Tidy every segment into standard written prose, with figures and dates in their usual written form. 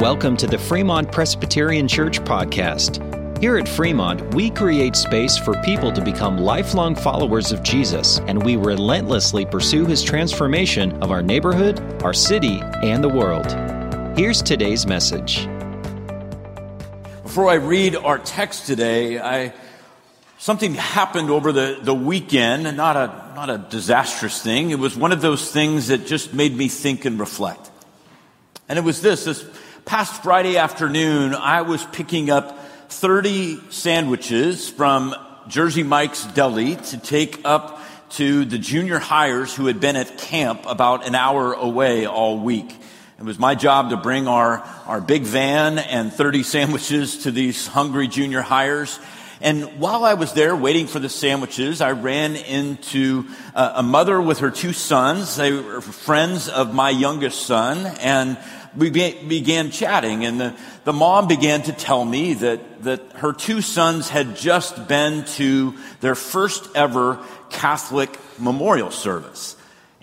Welcome to the Fremont Presbyterian Church podcast. Here at Fremont, we create space for people to become lifelong followers of Jesus, and we relentlessly pursue his transformation of our neighborhood, our city, and the world. Here's today's message. Before I read our text today, something happened over the weekend, not a disastrous thing. It was one of those things that just made me think and reflect. And it was this past Friday afternoon, I was picking up 30 sandwiches from Jersey Mike's Deli to take up to the junior hires who had been at camp about an hour away all week. It was my job to bring our big van and 30 sandwiches to these hungry junior hires. And while I was there waiting for the sandwiches, I ran into a mother with her two sons. They were friends of my youngest son, and we began chatting. And the mom began to tell me that her two sons had just been to their first ever Catholic memorial service.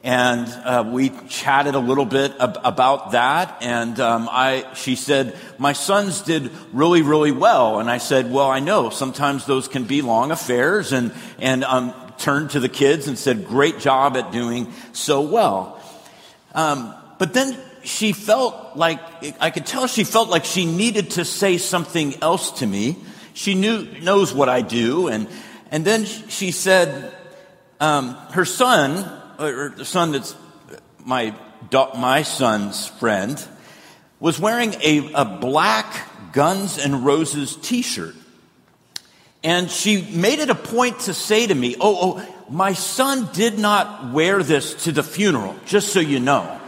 And we chatted a little bit about that. And she said, my sons did really, really well. And I said, well, I know sometimes those can be long affairs. And turned to the kids and said, great job at doing so well. But then she felt like, I could tell she felt like she needed to say something else to me. She knows what I do. And then she said, the son that's my son's friend, was wearing a black Guns N' Roses t-shirt. And she made it a point to say to me, oh, my son did not wear this to the funeral, just so you know.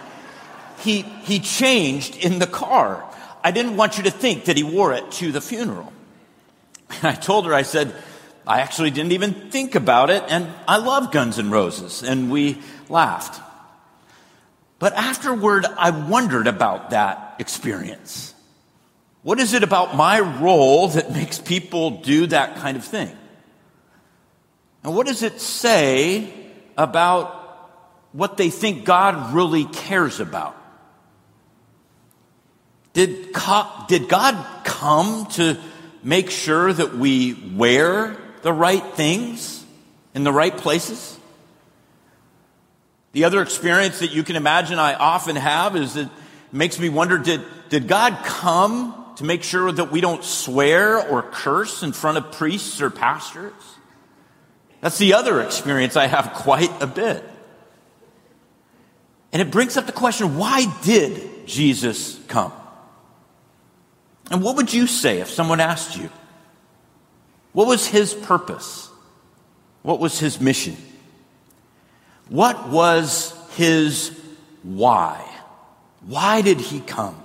He changed in the car. I didn't want you to think that he wore it to the funeral. And I told her, I said, I actually didn't even think about it, and I love Guns N' Roses, and we laughed. But afterward, I wondered about that experience. What is it about my role that makes people do that kind of thing? And what does it say about what they think God really cares about? Did God come to make sure that we wear the right things in the right places? The other experience that you can imagine I often have is that it makes me wonder, did God come to make sure that we don't swear or curse in front of priests or pastors? That's the other experience I have quite a bit. And it brings up the question, why did Jesus come? And what would you say if someone asked you? What was his purpose? What was his mission? What was his why? Why did he come?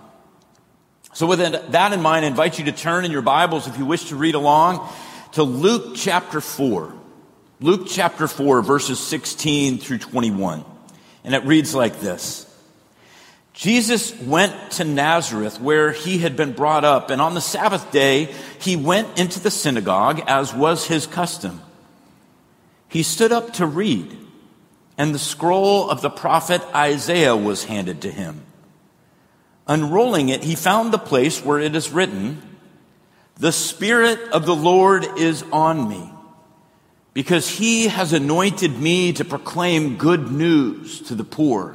So with that in mind, I invite you to turn in your Bibles, if you wish to read along, to Luke chapter 4. Luke chapter 4, verses 16 through 21. And it reads like this. Jesus went to Nazareth, where he had been brought up, and on the Sabbath day, he went into the synagogue, as was his custom. He stood up to read, and the scroll of the prophet Isaiah was handed to him. Unrolling it, he found the place where it is written, "The Spirit of the Lord is on me, because he has anointed me to proclaim good news to the poor.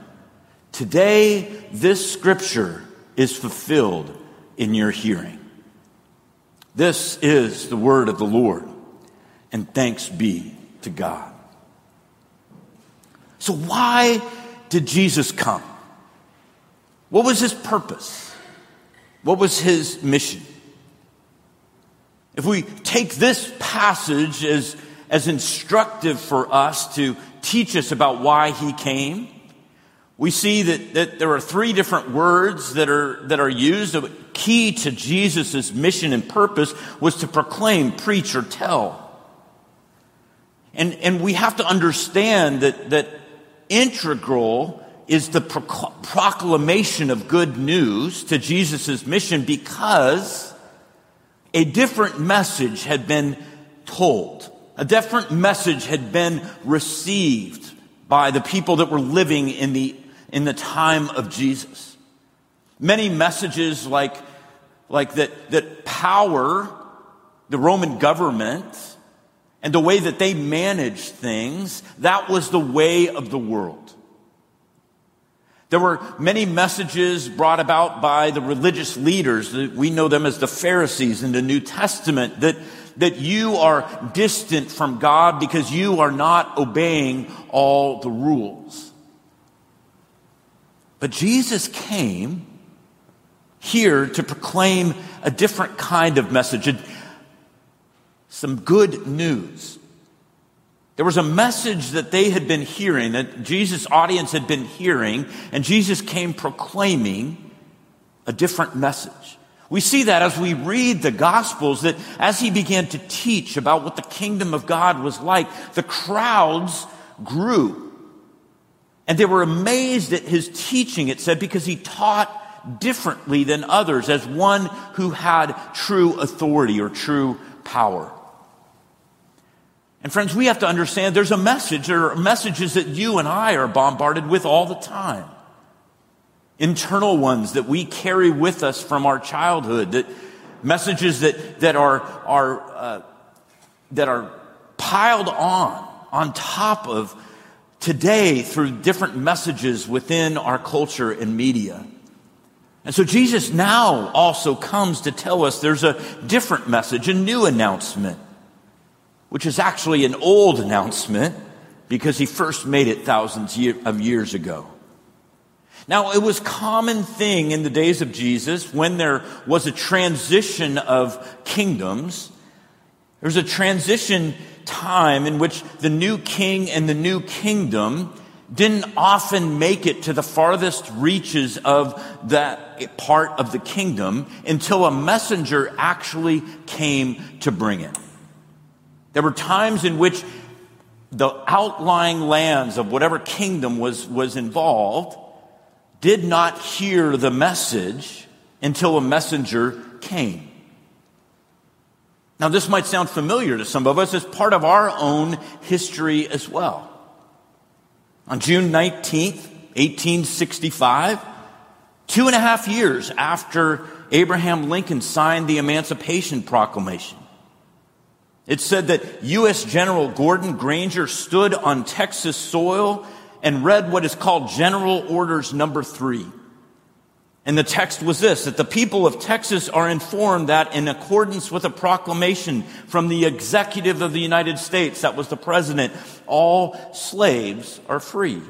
"Today, this scripture is fulfilled in your hearing." This is the word of the Lord, and thanks be to God. So why did Jesus come? What was his purpose? What was his mission? If we take this passage as instructive for us to teach us about why he came, We see that there are three different words that are used. The key to Jesus' mission and purpose was to proclaim, preach, or tell. And we have to understand that integral is the proclamation of good news to Jesus' mission, because a different message had been told. A different message had been received by the people that were living in the time of Jesus. Many messages like that power, the Roman government, and the way that they managed things, that was the way of the world. There were many messages brought about by the religious leaders. We know them as the Pharisees in the New Testament, that you are distant from God because you are not obeying all the rules. But Jesus came here to proclaim a different kind of message, some good news. There was a message that they had been hearing, that Jesus' audience had been hearing, and Jesus came proclaiming a different message. We see that as we read the Gospels, that as he began to teach about what the kingdom of God was like, the crowds grew. And they were amazed at his teaching, it said, because he taught differently than others, as one who had true authority or true power. And friends, we have to understand there's a message. There are messages that you and I are bombarded with all the time. Internal ones that we carry with us from our childhood, that messages that are piled on top of today through different messages within our culture and media. And so Jesus now also comes to tell us there's a different message, a new announcement, which is actually an old announcement because he first made it thousands of years ago. Now, it was a common thing in the days of Jesus, when there was a transition of kingdoms, there was a transition time in which the new king and the new kingdom didn't often make it to the farthest reaches of that part of the kingdom until a messenger actually came to bring it. There were times in which the outlying lands of whatever kingdom was involved did not hear the message until a messenger came. Now, this might sound familiar to some of us. It's part of our own history as well. On June 19th, 1865, 2.5 years after Abraham Lincoln signed the Emancipation Proclamation, it said that U.S. General Gordon Granger stood on Texas soil and read what is called General Orders No. 3. And the text was this, that the people of Texas are informed that in accordance with a proclamation from the executive of the United States, that was the president, all slaves are free.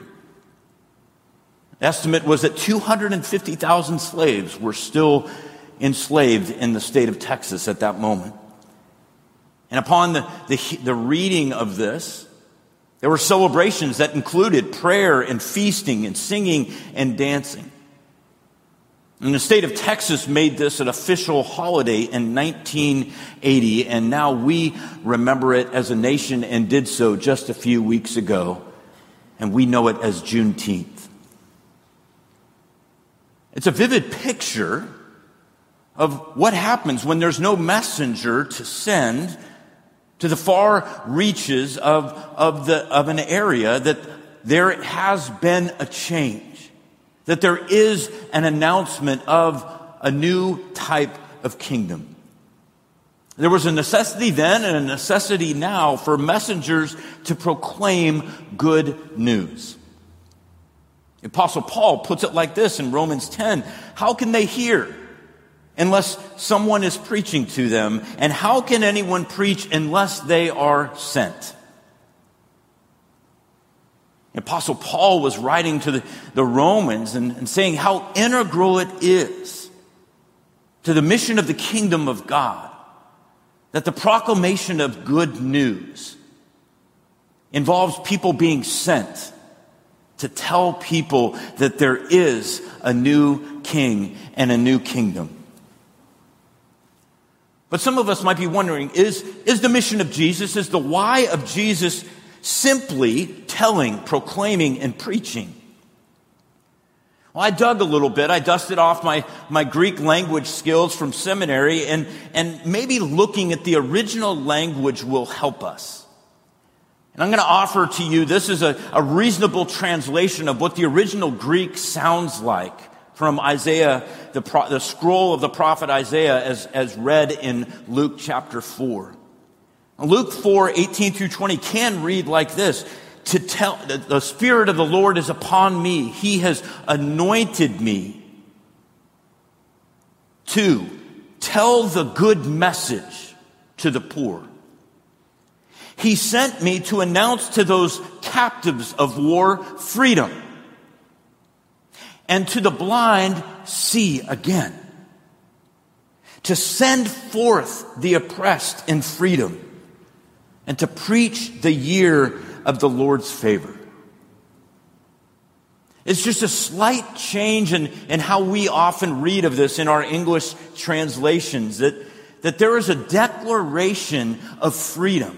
The estimate was that 250,000 slaves were still enslaved in the state of Texas at that moment. And upon the reading of this, there were celebrations that included prayer and feasting and singing and dancing. And the state of Texas made this an official holiday in 1980, and now we remember it as a nation and did so just a few weeks ago, and we know it as Juneteenth. It's a vivid picture of what happens when there's no messenger to send to the far reaches of an area, that there has been a change. That there is an announcement of a new type of kingdom. There was a necessity then and a necessity now for messengers to proclaim good news. The Apostle Paul puts it like this in Romans 10. How can they hear unless someone is preaching to them? And how can anyone preach unless they are sent? Apostle Paul was writing to the Romans and saying how integral it is to the mission of the kingdom of God that the proclamation of good news involves people being sent to tell people that there is a new king and a new kingdom. But some of us might be wondering, is the mission of Jesus, is the why of Jesus simply telling, proclaiming, and preaching? Well, I dug a little bit. I dusted off my Greek language skills from seminary, and maybe looking at the original language will help us. And I'm going to offer to you, this is a reasonable translation of what the original Greek sounds like. From Isaiah, the scroll of the prophet Isaiah as read in Luke chapter 4. Luke 4, 18 through 20 can read like this. To tell, the Spirit of the Lord is upon me. He has anointed me to tell the good message to the poor. He sent me to announce to those captives of war freedom. And to the blind, see again. To send forth the oppressed in freedom. And to preach the year of the Lord's favor. It's just a slight change in how we often read of this in our English translations. That there is a declaration of freedom.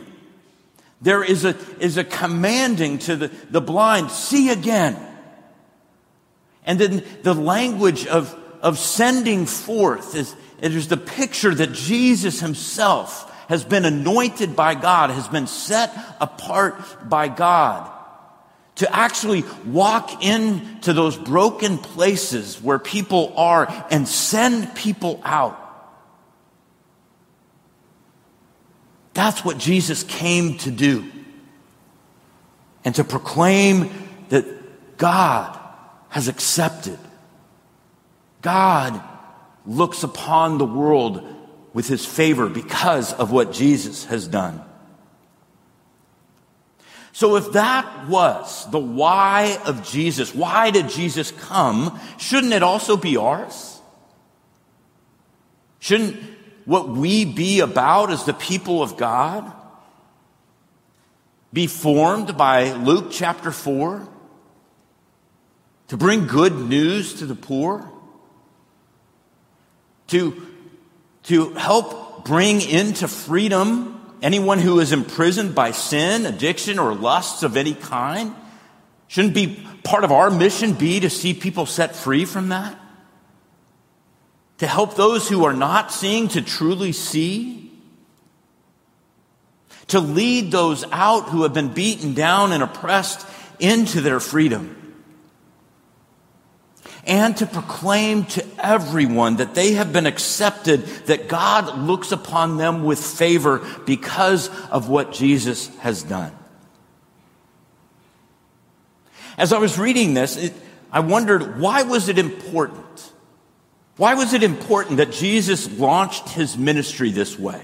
There is a commanding to the blind, see again. And then the language of sending forth is the picture that Jesus himself has been anointed by God, has been set apart by God to actually walk into those broken places where people are and send people out. That's what Jesus came to do, and to proclaim that God has accepted. God looks upon the world with his favor because of what Jesus has done. So if that was the why of Jesus, why did Jesus come, shouldn't it also be ours? Shouldn't what we be about as the people of God be formed by Luke chapter 4? To bring good news to the poor, to help bring into freedom anyone who is imprisoned by sin, addiction, or lusts of any kind. Shouldn't be part of our mission be to see people set free from that? To help those who are not seeing to truly see? To lead those out who have been beaten down and oppressed into their freedom? And to proclaim to everyone that they have been accepted, that God looks upon them with favor because of what Jesus has done. As I was reading this, I wondered, why was it important? Why was it important that Jesus launched his ministry this way?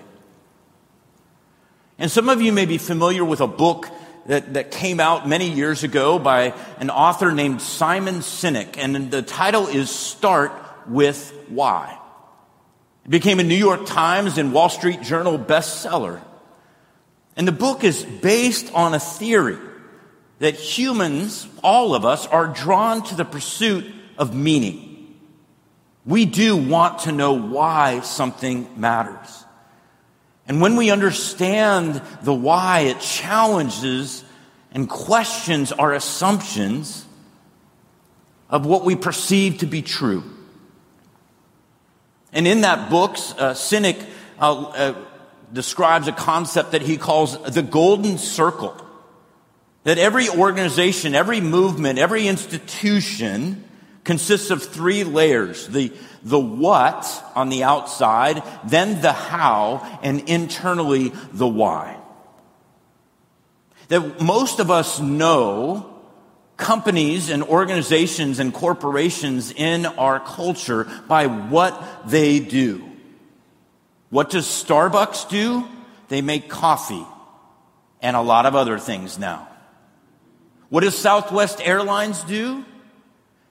And some of you may be familiar with a book that came out many years ago by an author named Simon Sinek, and the title is Start With Why. It became a New York Times and Wall Street Journal bestseller. And the book is based on a theory that humans, all of us, are drawn to the pursuit of meaning. We do want to know why something matters. And when we understand the why, it challenges and questions our assumptions of what we perceive to be true. And in that book, Sinek describes a concept that he calls the golden circle. That every organization, every movement, every institution consists of three layers. The what on the outside, then the how, and internally the why. That most of us know companies and organizations and corporations in our culture by what they do. What does Starbucks do? They make coffee and a lot of other things now. What does Southwest Airlines do?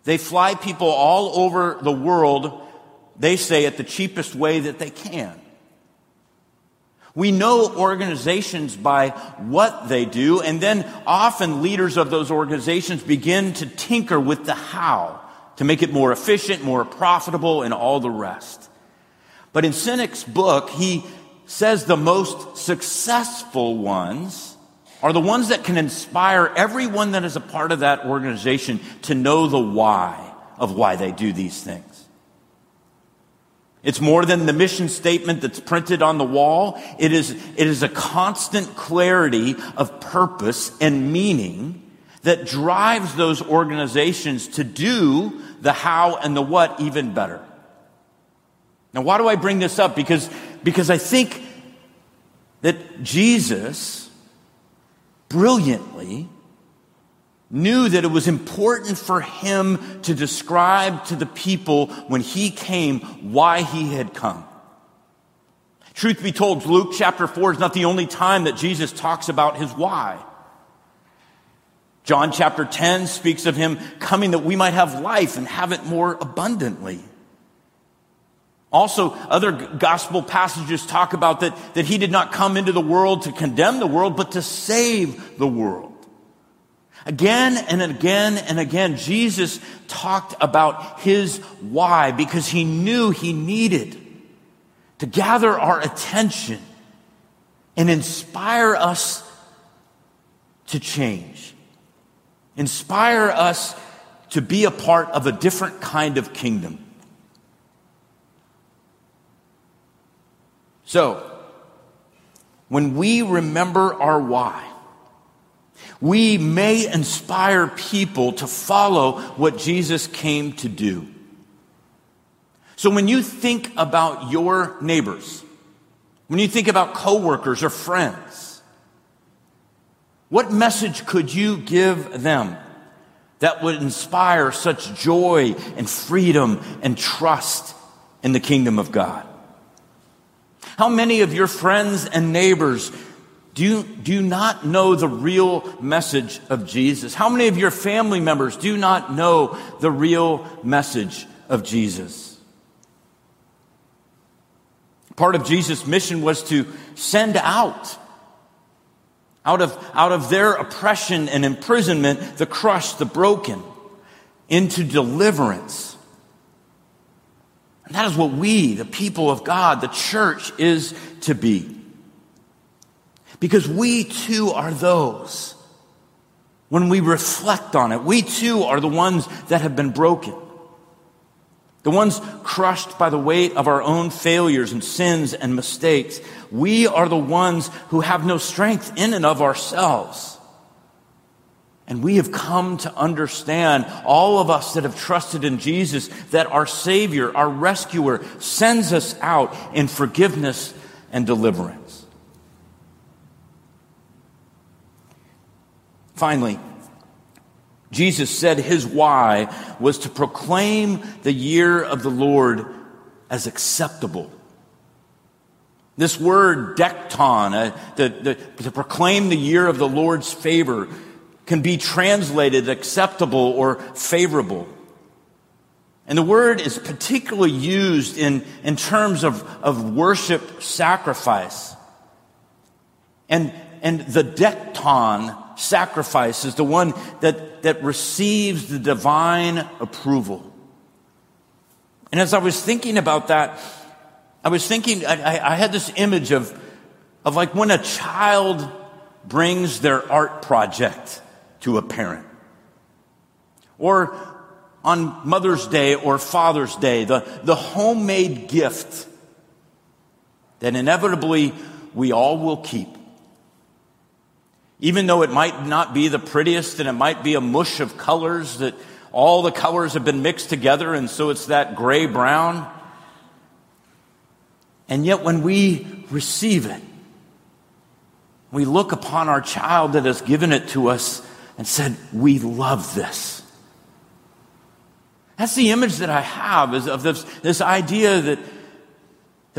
They fly people all over the world, they say, at the cheapest way that they can. We know organizations by what they do, and then often leaders of those organizations begin to tinker with the how to make it more efficient, more profitable, and all the rest. But in Sinek's book, he says the most successful ones are the ones that can inspire everyone that is a part of that organization to know the why of why they do these things. It's more than the mission statement that's printed on the wall. It is a constant clarity of purpose and meaning that drives those organizations to do the how and the what even better. Now, why do I bring this up? Because I think that Jesus brilliantly knew that it was important for him to describe to the people when he came why he had come. Truth be told, Luke chapter 4 is not the only time that Jesus talks about his why. John chapter 10 speaks of him coming that we might have life and have it more abundantly. Also, other gospel passages talk about that he did not come into the world to condemn the world, but to save the world. Again and again and again, Jesus talked about his why because he knew he needed to gather our attention and inspire us to change, inspire us to be a part of a different kind of kingdom. So, when we remember our why, we may inspire people to follow what Jesus came to do. So when you think about your neighbors, when you think about coworkers or friends, what message could you give them that would inspire such joy and freedom and trust in the kingdom of God? How many of your friends and neighbors do you not know the real message of Jesus? How many of your family members do not know the real message of Jesus? Part of Jesus' mission was to send out of their oppression and imprisonment, the crushed, the broken, into deliverance. And that is what we, the people of God, the church, is to be. Because we too are those, when we reflect on it, we too are the ones that have been broken, the ones crushed by the weight of our own failures and sins and mistakes. We are the ones who have no strength in and of ourselves. And we have come to understand, all of us that have trusted in Jesus, that our Savior, our rescuer, sends us out in forgiveness and deliverance. Finally, Jesus said his why was to proclaim the year of the Lord as acceptable. This word dekton, to proclaim the year of the Lord's favor, can be translated acceptable or favorable. And the word is particularly used in terms of worship sacrifice. And the dekton sacrifice is the one that receives the divine approval. And as I was thinking about that, I had this image of like when a child brings their art project to a parent. Or on Mother's Day or Father's Day, the homemade gift that inevitably we all will keep. Even though it might not be the prettiest and it might be a mush of colors that all the colors have been mixed together and so it's that gray-brown. And yet when we receive it, we look upon our child that has given it to us and said, we love this. That's the image that I have is of this idea that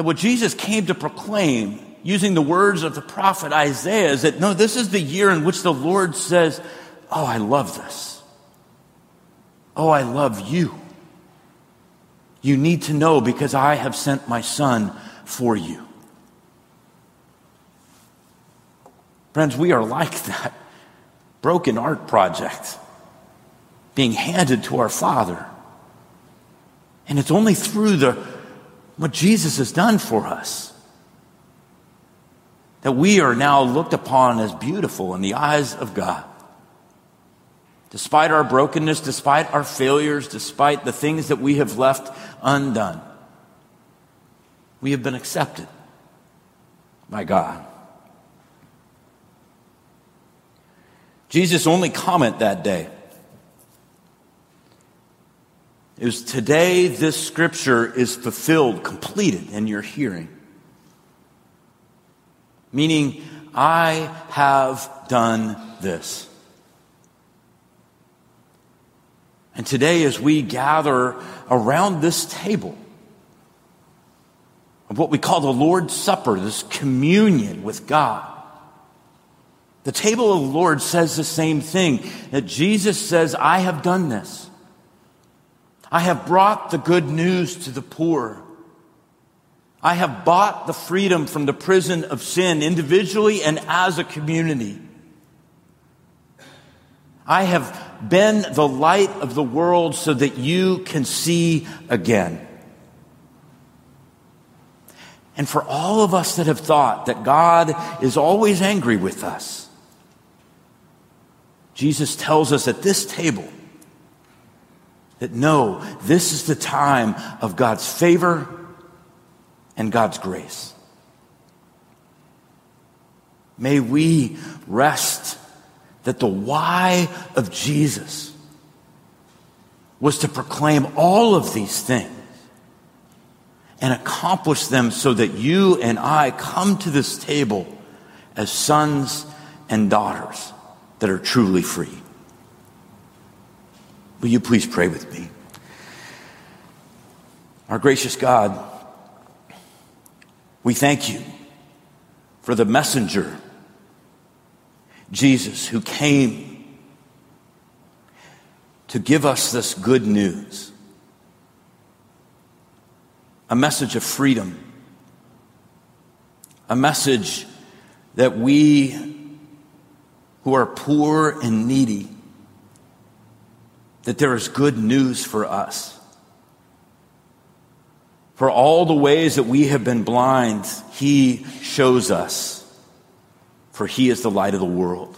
what Jesus came to proclaim using the words of the prophet Isaiah is that, no, this is the year in which the Lord says, oh, I love this. Oh, I love you. You need to know because I have sent my son for you. Friends, we are like that broken art project being handed to our Father. And it's only through what Jesus has done for us that we are now looked upon as beautiful in the eyes of God. Despite our brokenness, despite our failures, despite the things that we have left undone, we have been accepted by God. Jesus' only comment that day, it was, "Today this scripture is fulfilled, completed in your hearing." Meaning, I have done this. And today, as we gather around this table of what we call the Lord's Supper, this communion with God, the table of the Lord says the same thing, that Jesus says, I have done this. I have brought the good news to the poor. I have bought the freedom from the prison of sin, individually and as a community. I have been the light of the world so that you can see again. And for all of us that have thought that God is always angry with us, Jesus tells us at this table that no, this is the time of God's favor and God's grace. May we rest that the why of Jesus was to proclaim all of these things and accomplish them so that you and I come to this table as sons and daughters that are truly free. Will you please pray with me? Our gracious God, we thank you for the messenger Jesus, who came to give us this good news, a message of freedom, a message that we who are poor and needy, that there is good news for us. For all the ways that we have been blind, he shows us. For he is the light of the world.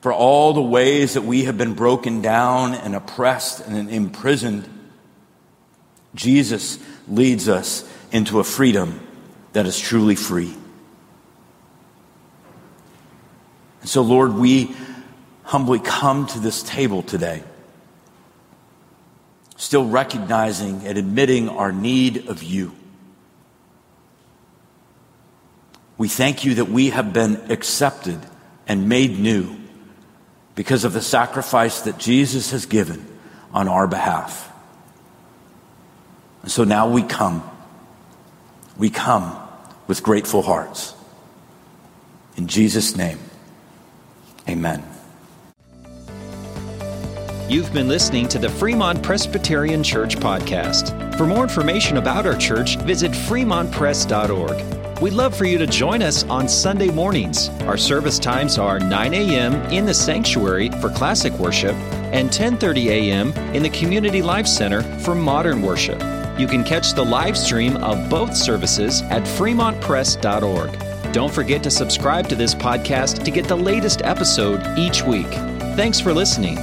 For all the ways that we have been broken down and oppressed and imprisoned, Jesus leads us into a freedom that is truly free. And so, Lord, we humbly come to this table today, still recognizing and admitting our need of you. We thank you that we have been accepted and made new because of the sacrifice that Jesus has given on our behalf. And so now we come with grateful hearts. In Jesus' name, amen. You've been listening to the Fremont Presbyterian Church podcast. For more information about our church, visit fremontpres.org. We'd love for you to join us on Sunday mornings. Our service times are 9 a.m. in the sanctuary for classic worship and 10:30 a.m. in the Community Life Center for modern worship. You can catch the live stream of both services at fremontpress.org. Don't forget to subscribe to this podcast to get the latest episode each week. Thanks for listening.